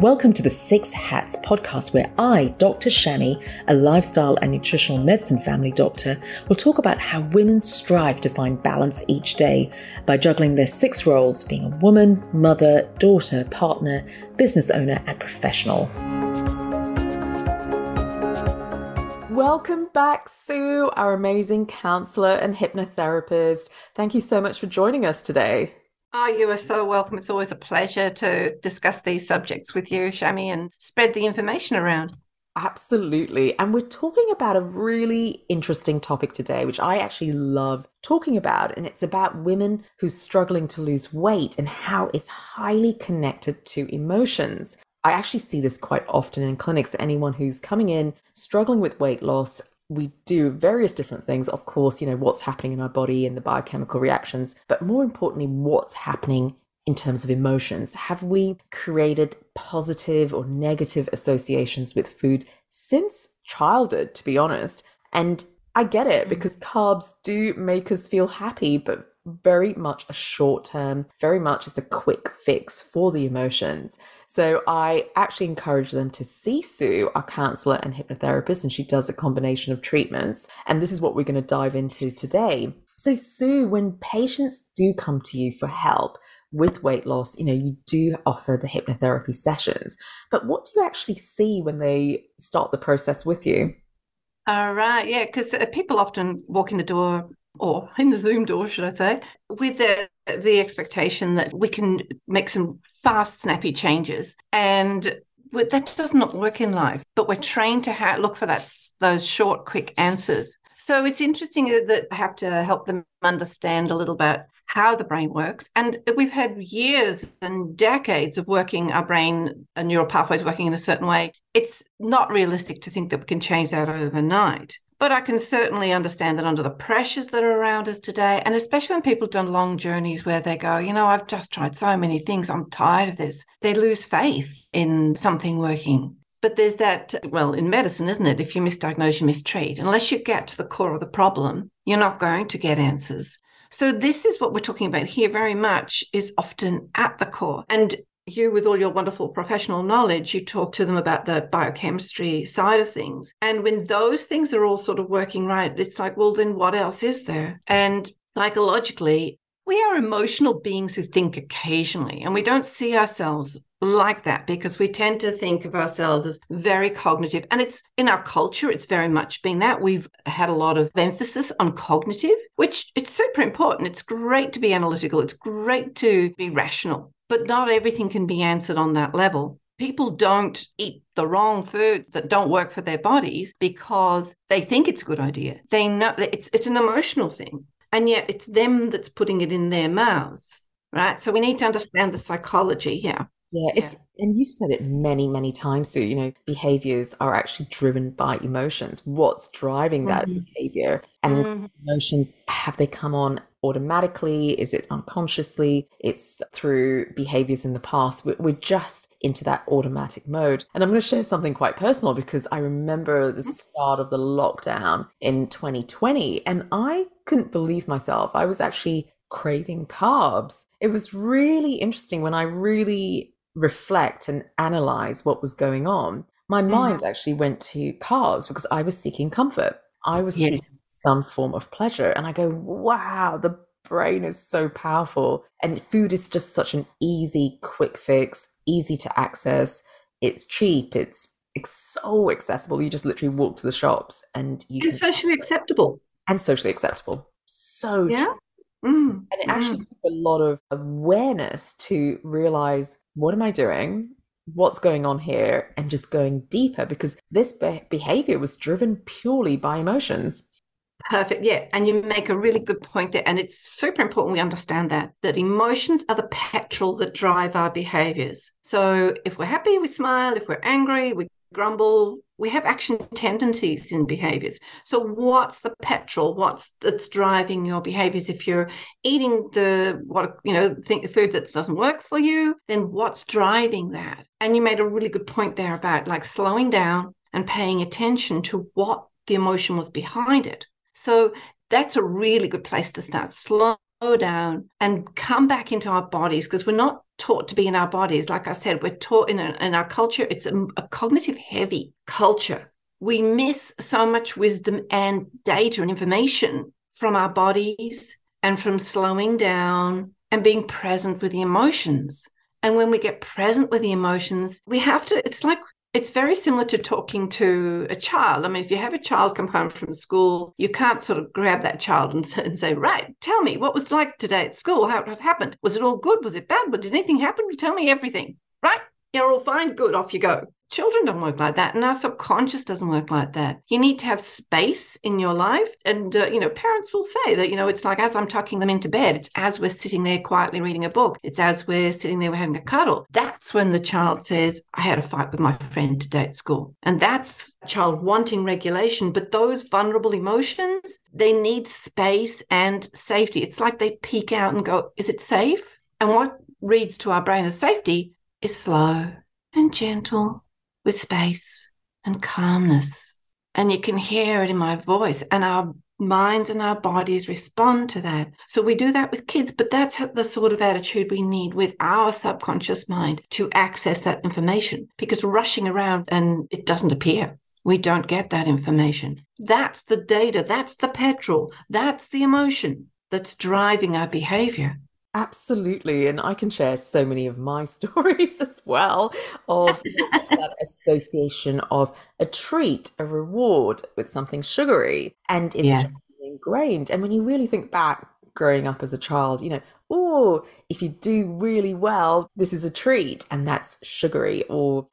Welcome to the Six Hats podcast, where I, Dr. Shami, a lifestyle and nutritional medicine family doctor, will talk about how women strive to find balance each day by juggling their six roles, being a woman, mother, daughter, partner, business owner, and professional. Welcome back, Sue, our amazing counsellor and hypnotherapist. Thank you so much for joining us today. Oh, you are so welcome. It's always a pleasure to discuss these subjects with you, Shami, and spread the information around. Absolutely. And we're talking about a really interesting topic today, which I actually love talking about. And it's about women who's struggling to lose weight and how it's highly connected to emotions. I actually see this quite often in clinics. Anyone who's coming in struggling with weight loss, we do various different things. Of course, you know, what's happening in our body and the biochemical reactions, but more importantly, what's happening in terms of emotions. Have we created positive or negative associations with food since childhood, to be honest? And I get it, because carbs do make us feel happy, but very much a short term, very much it's a quick fix for the emotions. So I actually encourage them to see Sue, our counsellor and hypnotherapist, and she does a combination of treatments. And this is what we're going to dive into today. So Sue, when patients do come to you for help with weight loss, you know, you do offer the hypnotherapy sessions, but what do you actually see when they start the process with you? All right. Yeah, because people often walk in the door, or in the Zoom door, should I say, with the expectation that we can make some fast, snappy changes. And that does not work in life, but we're trained to look for those short, quick answers. So it's interesting that I have to help them understand a little about how the brain works. And we've had years and decades of working our brain and neural pathways working in a certain way. It's not realistic to think that we can change that overnight. But I can certainly understand that under the pressures that are around us today, and especially when people have done long journeys where they go, you know, I've just tried so many things, I'm tired of this. They lose faith in something working. But there's that, well, in medicine, isn't it? If you misdiagnose, you mistreat. Unless you get to the core of the problem, you're not going to get answers. So this is what we're talking about here very much, is often at the core. And you, with all your wonderful professional knowledge, you talk to them about the biochemistry side of things. And when those things are all sort of working right, it's like, well, then what else is there? And psychologically, we are emotional beings who think occasionally, and we don't see ourselves like that because we tend to think of ourselves as very cognitive. And it's in our culture, it's very much been that. We've had a lot of emphasis on cognitive, which it's super important. It's great to be analytical. It's great to be rational. But not everything can be answered on that level. People don't eat the wrong foods that don't work for their bodies because they think it's a good idea. They know that it's an emotional thing, and yet it's them that's putting it in their mouths, right? So we need to understand the psychology. Yeah, and you've said it many, many times, Sue, you know, behaviors are actually driven by emotions. What's driving that behavior? And emotions, have they come on automatically? Is it unconsciously? It's through behaviors in the past. We're just into that automatic mode. And I'm going to share something quite personal, because I remember the start of the lockdown in 2020, and I couldn't believe myself. I was actually craving carbs. It was really interesting when I really reflect and analyze what was going on. My mind actually went to carbs because I was seeking comfort. I was seeking some form of pleasure. And I go, wow, the brain is so powerful. And food is just such an easy, quick fix, easy to access. It's cheap. It's so accessible. You just literally walk to the shops and you can. And socially acceptable. So true. And it actually took a lot of awareness to realize, what am I doing? What's going on here? And just going deeper, because this behavior was driven purely by emotions. Perfect. Yeah. And you make a really good point there. And it's super important we understand that emotions are the petrol that drive our behaviors. So if we're happy, we smile. If we're angry, we grumble. We have action tendencies in behaviors. So what's the petrol? That's driving your behaviors? If you're eating the food that doesn't work for you, then what's driving that? And you made a really good point there about like slowing down and paying attention to what the emotion was behind it. So that's a really good place to start, slowing slow down and come back into our bodies, because we're not taught to be in our bodies. Like I said, we're taught in our culture, it's a cognitive heavy culture. We miss so much wisdom and data and information from our bodies and from slowing down and being present with the emotions. And when we get present with the emotions, we have to, it's very similar to talking to a child. I mean, if you have a child come home from school, you can't sort of grab that child and say, right, tell me what was like today at school, how it happened. Was it all good? Was it bad? Did anything happen? Tell me everything, right? You're all fine, good, off you go. Children don't work like that, and our subconscious doesn't work like that. You need to have space in your life, and, parents will say that, it's like as I'm tucking them into bed, it's as we're sitting there quietly reading a book, it's as we're sitting there, we're having a cuddle. That's when the child says, I had a fight with my friend today at school. And that's a child wanting regulation, but those vulnerable emotions, they need space and safety. It's like they peek out and go, is it safe? And what reads to our brain as safety is slow and gentle, with space and calmness. And you can hear it in my voice, and our minds and our bodies respond to that. So we do that with kids, but that's the sort of attitude we need with our subconscious mind to access that information, because rushing around and it doesn't appear. We don't get that information. That's the data. That's the petrol. That's the emotion that's driving our behavior. Absolutely. And I can share so many of my stories as well of that association of a treat, a reward with something sugary. And it's just ingrained. And when you really think back, growing up as a child, if you do really well, this is a treat and that's sugary. Or,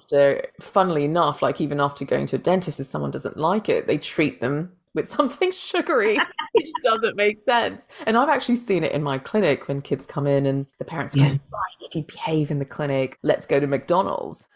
after, funnily enough, like even after going to a dentist, if someone doesn't like it, they treat them with something sugary, which doesn't make sense. And I've actually seen it in my clinic when kids come in and the parents are going, right, if you behave in the clinic, let's go to McDonald's.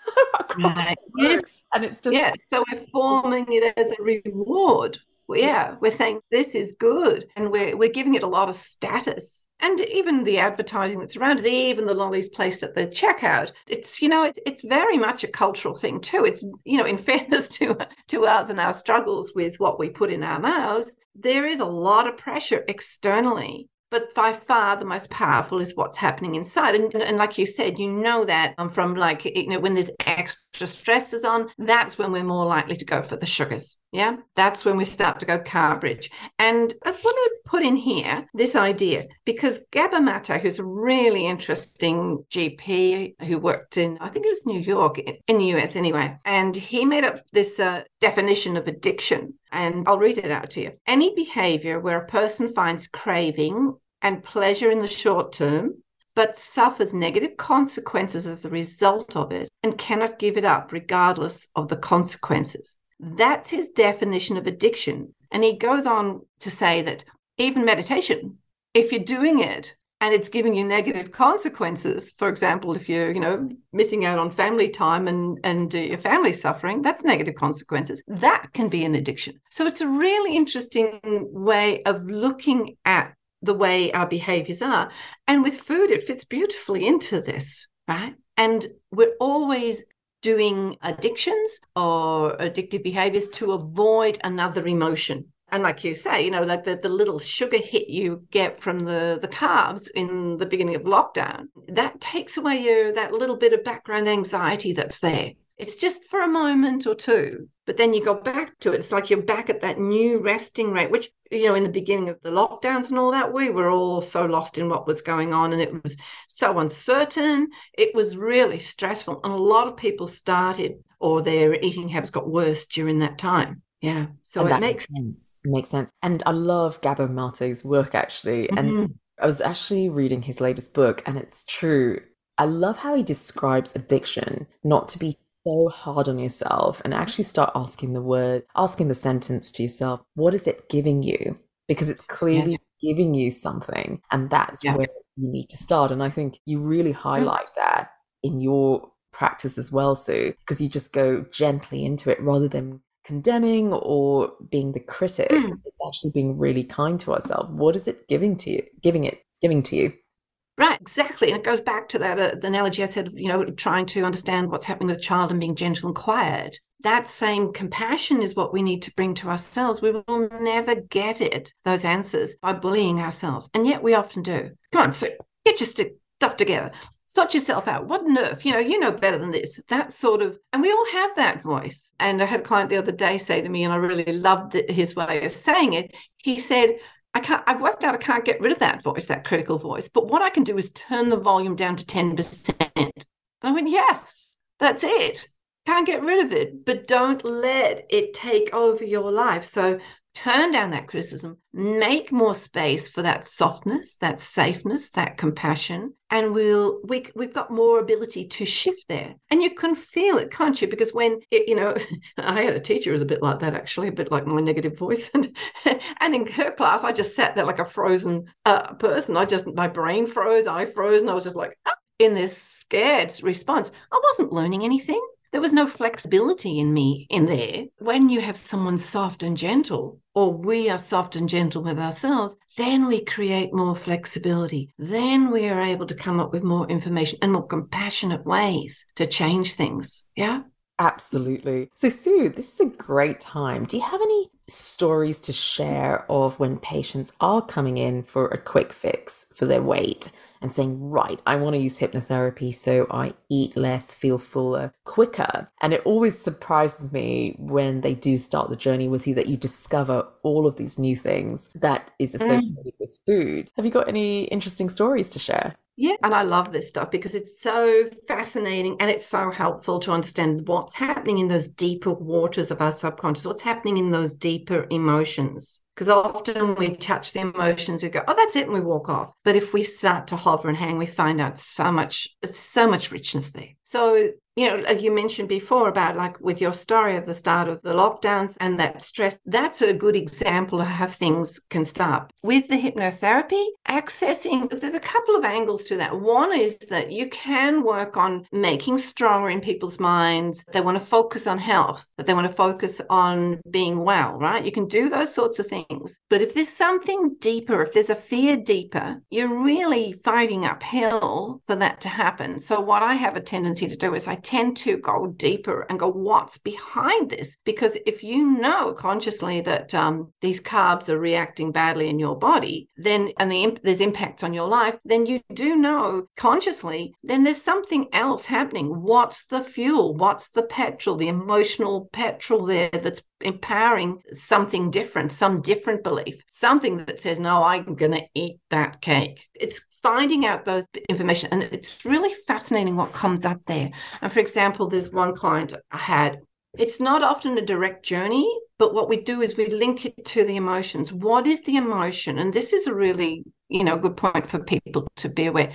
Right. Yes. And it's just... Yeah, so we're forming it as a reward. Yeah, we're saying this is good. And we're giving it a lot of status. And even the advertising that's around us, even the lollies placed at the checkout, it's, it's very much a cultural thing too. It's, in fairness to ours and our struggles with what we put in our mouths, there is a lot of pressure externally. But by far the most powerful is what's happening inside. And like you said, that from when there's extra stresses on, that's when we're more likely to go for the sugars. Yeah, that's when we start to go carb rich. And I want to put in here this idea, because Gabor Maté, who's a really interesting GP who worked in, I think it was New York, in the US anyway, and he made up this definition of addiction. And I'll read it out to you. Any behavior where a person finds craving and pleasure in the short term, but suffers negative consequences as a result of it and cannot give it up regardless of the consequences. That's his definition of addiction. And he goes on to say that even meditation, if you're doing it and it's giving you negative consequences, for example, if you're, missing out on family time and your family's suffering, that's negative consequences. That can be an addiction. So it's a really interesting way of looking at the way our behaviors are. And with food, it fits beautifully into this, right? And we're always doing addictions or addictive behaviors to avoid another emotion. And like you say, like the little sugar hit you get from the carbs in the beginning of lockdown, that takes away that little bit of background anxiety that's there. It's just for a moment or two, but then you go back to it. It's like you're back at that new resting rate, which, in the beginning of the lockdowns and all that, we were all so lost in what was going on and it was so uncertain. It was really stressful. And a lot of people started, or their eating habits got worse during that time. Yeah. So it makes sense. It makes sense. And I love Gabor Maté's work, actually. Mm-hmm. And I was actually reading his latest book, and it's true. I love how he describes addiction, not to be so hard on yourself, and actually start asking the sentence to yourself, what is it giving you? Because it's clearly giving you something, and that's where you need to start. And I think you really highlight that in your practice as well, Sue, because you just go gently into it rather than condemning or being the critic. It's actually being really kind to ourselves. What is it giving to you? Right, exactly. And it goes back to that the analogy I said, trying to understand what's happening with a child and being gentle and quiet. that same compassion is what we need to bring to ourselves. We will never get it, those answers, by bullying ourselves. And yet we often do. Come on, so get your stuff together. Sort yourself out. What nerve? You know better than this. That sort of, and we all have that voice. And I had a client the other day say to me, and I really loved his way of saying it. He said, I've worked out I can't get rid of that voice, that critical voice. But what I can do is turn the volume down to 10%. And I went, yes, that's it. Can't get rid of it, but don't let it take over your life. So turn down that criticism, make more space for that softness, that safeness, that compassion, and we've got more ability to shift there. And you can feel it, can't you? Because when, I had a teacher who was a bit like that, actually, a bit like my negative voice. And in her class, I just sat there like a frozen person. My brain froze, I froze, and I was just like, in this scared response. I wasn't learning anything. There was no flexibility in me in there. When you have someone soft and gentle, or we are soft and gentle with ourselves, then we create more flexibility. Then we are able to come up with more information and more compassionate ways to change things. Yeah? Absolutely. So Sue, this is a great time. Do you have any stories to share of when patients are coming in for a quick fix for their weight and saying, right, I want to use hypnotherapy so I eat less, feel fuller, quicker? And it always surprises me when they do start the journey with you that you discover all of these new things that is associated with food. Have you got any interesting stories to share? Yeah, and I love this stuff because it's so fascinating and it's so helpful to understand what's happening in those deeper waters of our subconscious, what's happening in those deeper emotions. Because often we touch the emotions, we go, oh, that's it, and we walk off. But if we start to hover and hang, we find out so much richness there. So, you mentioned before about like with your story of the start of the lockdowns and that stress, that's a good example of how things can start. With the hypnotherapy, there's a couple of angles to that. One is that you can work on making stronger in people's minds. They want to focus on health, but they want to focus on being well, right? You can do those sorts of things. But if there's something deeper, if there's a fear deeper, you're really fighting uphill for that to happen. So what I have a tendency to do is I tend to go deeper and go, what's behind this? Because if you know consciously that these carbs are reacting badly in your body, then there's impacts on your life, then you do know consciously, then there's something else happening. What's the fuel? What's the petrol, the emotional petrol there that's empowering something different, some different belief, something that says, no, I'm going to eat that cake. It's finding out those information. And it's really fascinating what comes up there. And for example, there's one client I had. It's not often a direct journey, but what we do is we link it to the emotions. What is the emotion? And this is a really, good point for people to be aware.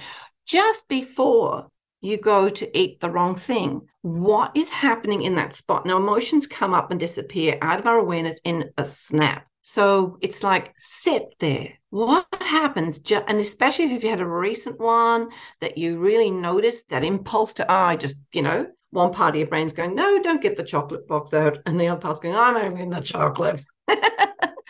Just before you go to eat the wrong thing, what is happening in that spot? Now, emotions come up and disappear out of our awareness in a snap. So it's like, sit there. What happens? And especially if you had a recent one that you really noticed, that impulse to, one part of your brain's going, no, don't get the chocolate box out. And the other part's going, I'm having the chocolate.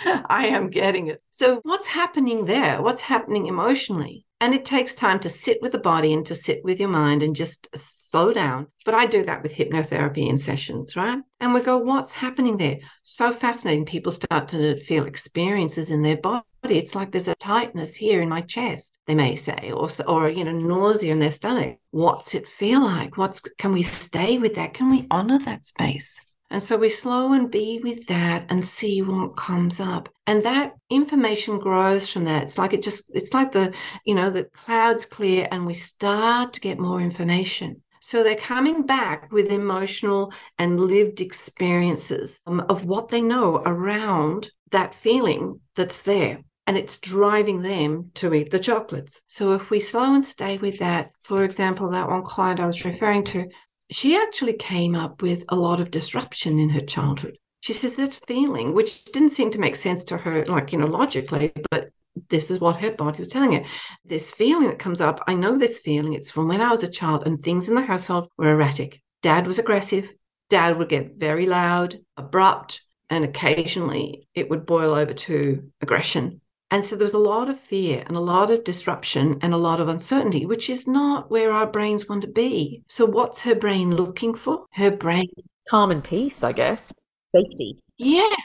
I am getting it. So what's happening there? What's happening emotionally? And it takes time to sit with the body and to sit with your mind and just slow down. But I do that with hypnotherapy in sessions, right? And we go, what's happening there? So fascinating. People start to feel experiences in their body. It's like there's a tightness here in my chest, they may say, or nausea in their stomach. What's it feel like? Can we stay with that? Can we honor that space? And so we slow and be with that and see what comes up. And that information grows from that. It's like the clouds clear and we start to get more information. So they're coming back with emotional and lived experiences of what they know around that feeling that's there. And it's driving them to eat the chocolates. So if we slow and stay with that, for example, that one client I was referring to, she actually came up with a lot of disruption in her childhood. She says that feeling, which didn't seem to make sense to her, logically, but this is what her body was telling her. This feeling that comes up, I know this feeling, it's from when I was a child and things in the household were erratic. Dad was aggressive. Dad would get very loud, abrupt, and occasionally it would boil over to aggression. And so there was a lot of fear and a lot of disruption and a lot of uncertainty, which is not where our brains want to be. So what's her brain looking for? Her brain Calm and peace, I guess. Safety. Yes.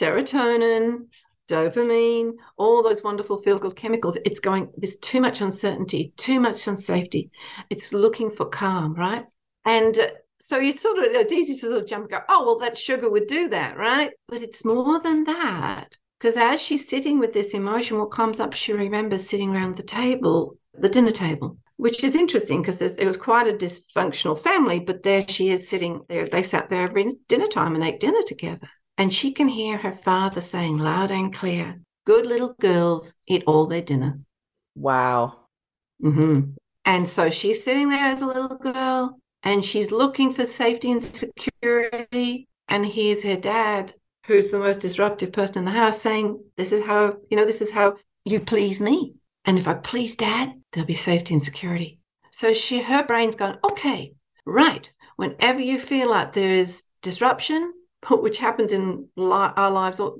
Serotonin, dopamine, all those wonderful feel-good chemicals. It's going, there's too much uncertainty, too much unsafety. It's looking for calm, right? And so you sort of, it's easy to sort of jump and go, oh, well, that sugar would do that, right? But it's more than that. Because as she's sitting with this emotion, what comes up, she remembers sitting around the table, the dinner table, which is interesting because it was quite a dysfunctional family, but there she is sitting there. They sat there every dinner time and ate dinner together. And she can hear her father saying loud and clear, good little girls eat all their dinner. Wow. Mm-hmm. And so she's sitting there as a little girl and she's looking for safety and security. And here's her dad, who's the most disruptive person in the house, saying, this is how you please me. And if I please Dad, there'll be safety and security. So her brain's going, okay, right. Whenever you feel like there is disruption, which happens in our lives, all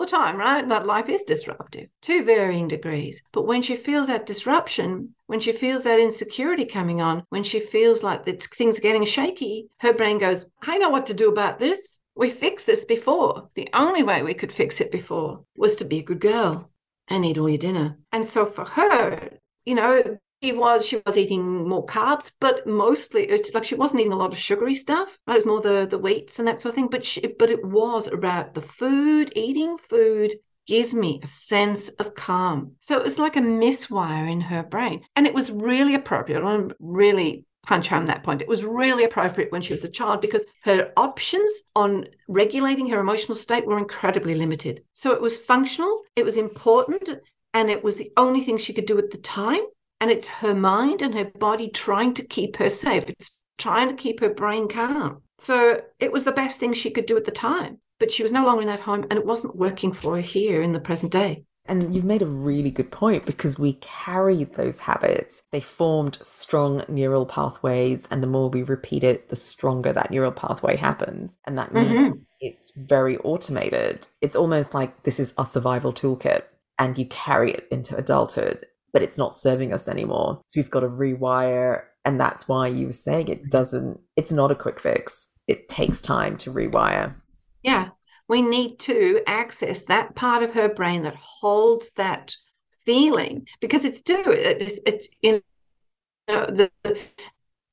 the time, right? That life is disruptive to varying degrees. But when she feels that disruption, when she feels that insecurity coming on, when she feels like things are getting shaky, her brain goes, I know what to do about this. We fixed this before. The only way we could fix it before was to be a good girl and eat all your dinner. And so for her, she was eating more carbs, but mostly it's like she wasn't eating a lot of sugary stuff, right? It was more the wheats and that sort of thing, but it was about the food. Eating food gives me a sense of calm. So it was like a miswire in her brain. And it was really appropriate. I really punch home that point. It was really appropriate when she was a child because her options on regulating her emotional state were incredibly limited. So it was functional, it was important, and it was the only thing she could do at the time. And it's her mind and her body trying to keep her safe. It's trying to keep her brain calm. So it was the best thing she could do at the time. But she was no longer in that home and it wasn't working for her here in the present day. And you've made a really good point because we carried those habits. They formed strong neural pathways, and the more we repeat it, the stronger that neural pathway happens. And that means it's very automated. It's almost like this is our survival toolkit and you carry it into adulthood, but it's not serving us anymore. So we've got to rewire. And that's why you were saying it's not a quick fix. It takes time to rewire. Yeah. We need to access that part of her brain that holds that feeling because it's the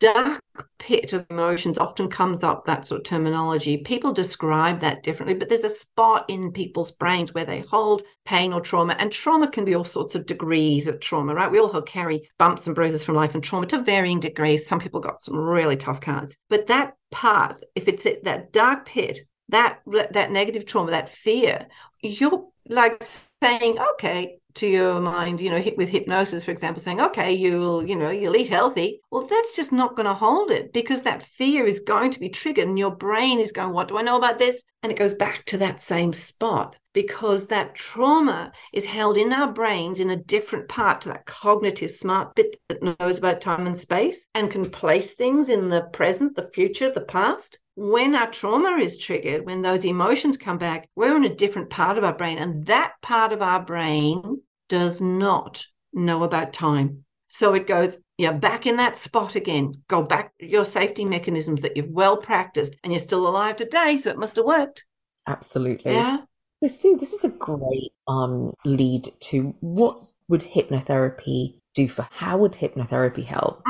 dark pit of emotions often comes up, that sort of terminology. People describe that differently, but there's a spot in people's brains where they hold pain or trauma, and trauma can be all sorts of degrees of trauma, right? We all carry bumps and bruises from life and trauma to varying degrees. Some people got some really tough cards, but that part, if it's that dark pit, that negative trauma, that fear, you're like saying, okay, to your mind, with hypnosis, for example, saying, okay, you'll eat healthy. Well, that's just not going to hold it because that fear is going to be triggered and your brain is going, what do I know about this? And it goes back to that same spot because that trauma is held in our brains in a different part to that cognitive smart bit that knows about time and space and can place things in the present, the future, the past. When our trauma is triggered, when those emotions come back, we're in a different part of our brain. And that part of our brain does not know about time. So it goes, you're back in that spot again. Go back to your safety mechanisms that you've well practiced and you're still alive today. So it must have worked. Absolutely. Yeah. So Sue, this is a great lead to what would hypnotherapy do for? How would hypnotherapy help?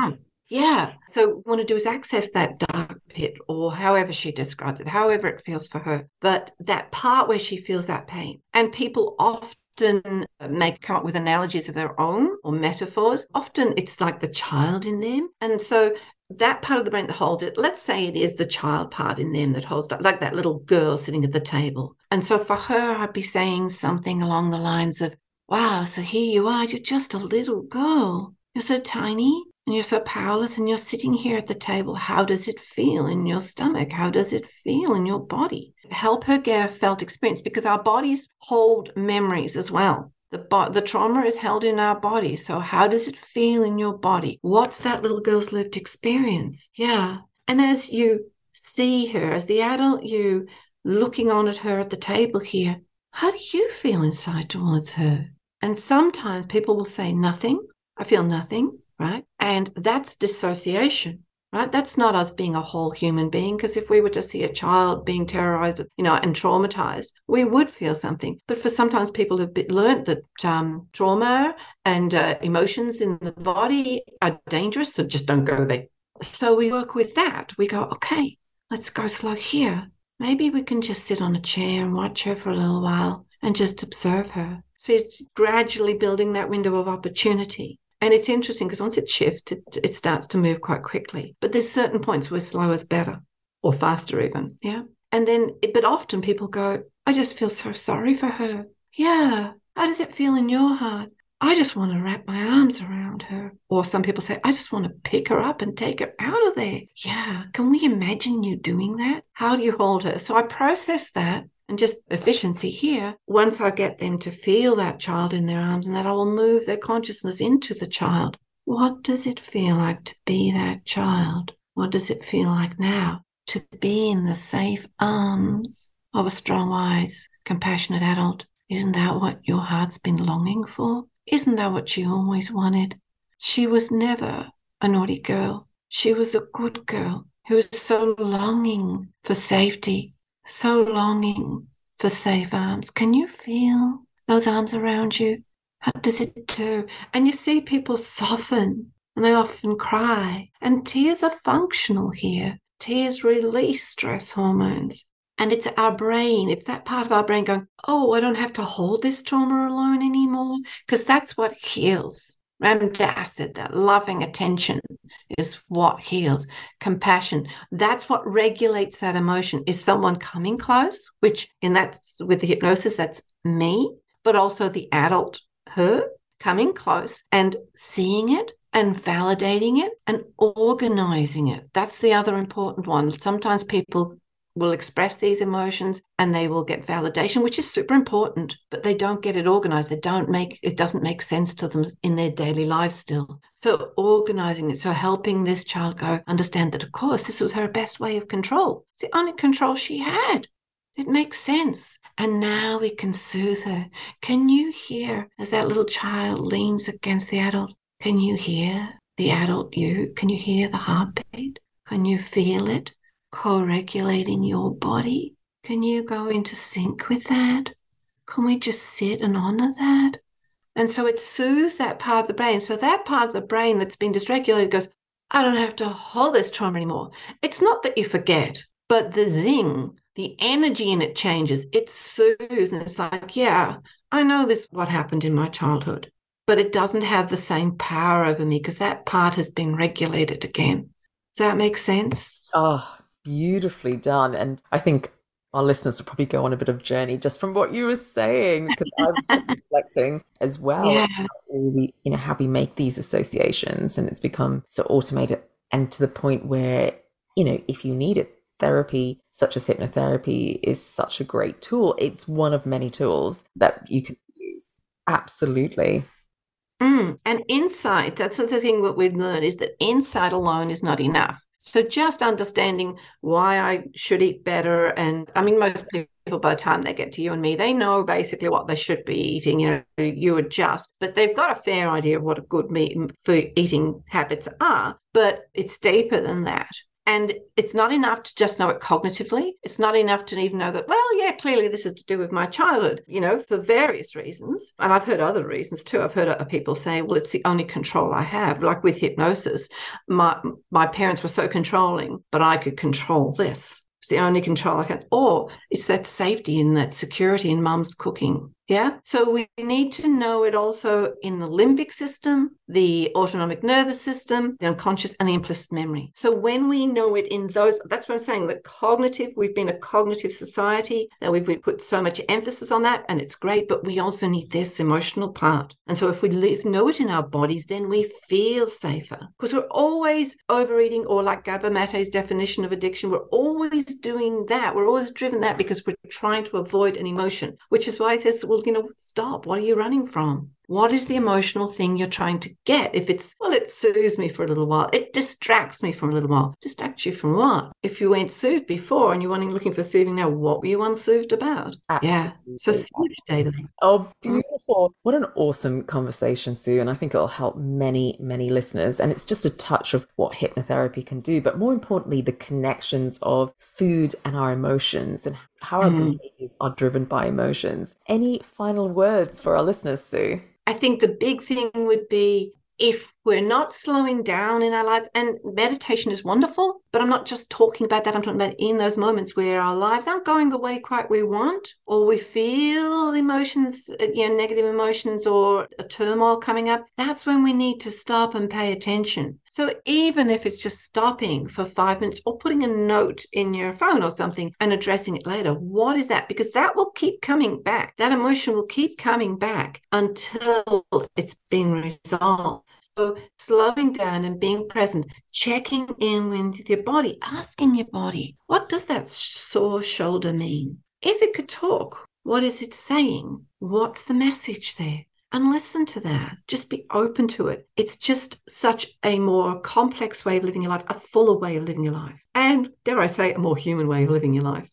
Yeah. So what we want to do is access that dark pit or however she describes it, however it feels for her. But that part where she feels that pain, and people often come up with analogies of their own or metaphors. Often it's like the child in them. And so that part of the brain that holds it, let's say it is the child part in them that holds that, like that little girl sitting at the table. And so for her, I'd be saying something along the lines of, wow, so here you are, you're just a little girl. You're so tiny. And you're so powerless and you're sitting here at the table. How does it feel in your stomach? How does it feel in your body? Help her get a felt experience because our bodies hold memories as well. The trauma is held in our body. So how does it feel in your body? What's that little girl's lived experience? Yeah. And as you see her, as the adult, you looking on at her at the table here, how do you feel inside towards her? And sometimes people will say nothing. I feel nothing. Right? And that's dissociation. right? That's not us being a whole human being, because if we were to see a child being terrorized, and traumatized, we would feel something. But for sometimes people have learned that trauma and emotions in the body are dangerous, so just don't go there. So we work with that. We go, okay, let's go slow here. Maybe we can just sit on a chair and watch her for a little while and just observe her. So it's gradually building that window of opportunity. And it's interesting because once it shifts, it starts to move quite quickly. But there's certain points where slow is better, or faster even, yeah? And then, but often people go, I just feel so sorry for her. Yeah, how does it feel in your heart? I just want to wrap my arms around her. Or some people say, I just want to pick her up and take her out of there. Yeah, can we imagine you doing that? How do you hold her? So I process that. And just efficiency here, once I get them to feel that child in their arms and that I will move their consciousness into the child. What does it feel like to be that child? What does it feel like now to be in the safe arms of a strong, wise, compassionate adult? Isn't that what your heart's been longing for? Isn't that what she always wanted? She was never a naughty girl. She was a good girl who was so longing for safety. So longing for safe arms. Can you feel those arms around you? How does it do? And you see people soften and they often cry. And tears are functional here. Tears release stress hormones. And it's our brain. It's that part of our brain going, oh, I don't have to hold this trauma alone anymore. Because that's what heals. Ram Dass said that loving attention is what heals. Compassion, that's what regulates that emotion, is someone coming close, which in that, with the hypnosis, that's me, but also the adult, her, coming close and seeing it and validating it and organizing it. That's the other important one. Sometimes people will express these emotions and they will get validation, which is super important, but they don't get it organized. It doesn't make sense to them in their daily lives still. So organizing it, so helping this child go understand that, of course, this was her best way of control. It's the only control she had. It makes sense. And now we can soothe her. Can you hear, as that little child leans against the adult, can you hear the adult you? Can you hear the heartbeat? Can you feel it? Co-regulating your body? Can you go into sync with that? Can we just sit and honor that? And so it soothes that part of the brain. So that part of the brain that's been dysregulated goes, I don't have to hold this trauma anymore. It's not that you forget, but the zing, the energy in it changes. It soothes and it's like, yeah, I know this, what happened in my childhood, but it doesn't have the same power over me because that part has been regulated again. Does that make sense? Oh, beautifully done. And I think our listeners will probably go on a bit of a journey just from what you were saying, because I was just reflecting as well. Yeah. How we make these associations, and it's become so automated, and to the point where, if you need it, therapy such as hypnotherapy is such a great tool. It's one of many tools that you can use. Absolutely. And insight, that's the thing that we've learned, is that insight alone is not enough. So just understanding why I should eat better. And I mean, most people, by the time they get to you and me, they know basically what they should be eating, you adjust, but they've got a fair idea of what a good food eating habits are, but it's deeper than that. And it's not enough to just know it cognitively. It's not enough to even know that, well, yeah, clearly this is to do with my childhood, for various reasons. And I've heard other reasons too. I've heard other people say, well, it's the only control I have. Like with hypnosis, my parents were so controlling, but I could control this. It's the only control I had. Or it's that safety and that security in mum's cooking. Yeah. So we need to know it also in the limbic system, the autonomic nervous system, the unconscious and the implicit memory. So when we know it in those, that's what I'm saying, the cognitive, we've been a cognitive society that we've put so much emphasis on that, and it's great, but we also need this emotional part. And so if we know it in our bodies, then we feel safer, because we're always overeating, or like Gabor Maté's definition of addiction, we're always doing that. We're always driven that because we're trying to avoid an emotion, which is why he says, well, stop. What are you running from? What is the emotional thing you're trying to get? If it's, well, it soothes me for a little while. It distracts me for a little while. Distracts you from what? If you weren't soothed before and you're looking for soothing now, what were you unsoothed about? Absolutely. Yeah. So, safety. Oh, beautiful. wonderful. What an awesome conversation, Sue. And I think it'll help many, many listeners. And it's just a touch of what hypnotherapy can do, but more importantly, the connections of food and our emotions and how our behaviors are driven by emotions. Any final words for our listeners, Sue? I think the big thing would be, if we're not slowing down in our lives, and meditation is wonderful, but I'm not just talking about that. I'm talking about in those moments where our lives aren't going the way quite we want, or we feel emotions, negative emotions or a turmoil coming up. That's when we need to stop and pay attention. So even if it's just stopping for 5 minutes or putting a note in your phone or something and addressing it later, what is that? Because that will keep coming back. That emotion will keep coming back until it's been resolved. So slowing down and being present, checking in with your body, asking your body, what does that sore shoulder mean? If it could talk, what is it saying? What's the message there? And listen to that. Just be open to it. It's just such a more complex way of living your life, a fuller way of living your life. And dare I say, a more human way of living your life.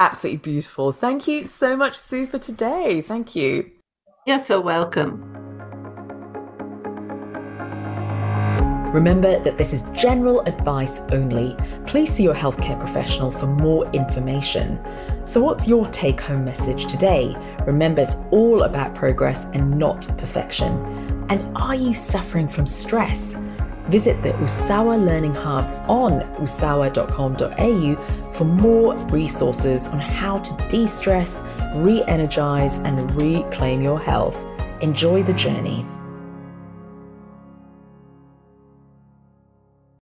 Absolutely beautiful. Thank you so much, Sue, for today. Thank you. You're so welcome. Remember that this is general advice only. Please see your healthcare professional for more information. So what's your take-home message today? Remember, it's all about progress and not perfection. And are you suffering from stress? Visit the Usawa Learning Hub on usawa.com.au for more resources on how to de-stress, re-energize, and reclaim your health. Enjoy the journey.